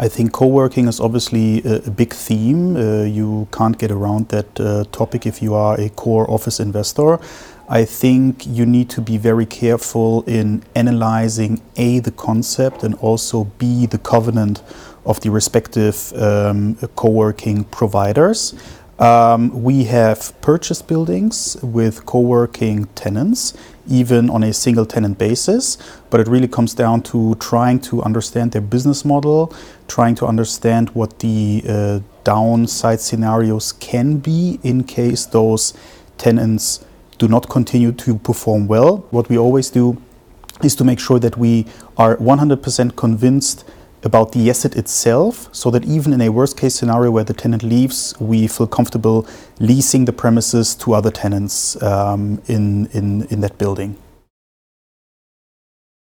I think co-working is obviously a big theme. You can't get around that topic if you are a core office investor. I think you need to be very careful in analyzing A, the concept, and also B, the covenant of the respective co-working providers. We have purchased buildings with co-working tenants, even on a single tenant basis, but it really comes down to trying to understand their business model, trying to understand what the downside scenarios can be in case those tenants do not continue to perform well. What we always do is to make sure that we are 100% convinced about the asset itself, so that even in a worst case scenario where the tenant leaves, we feel comfortable leasing the premises to other tenants in that building.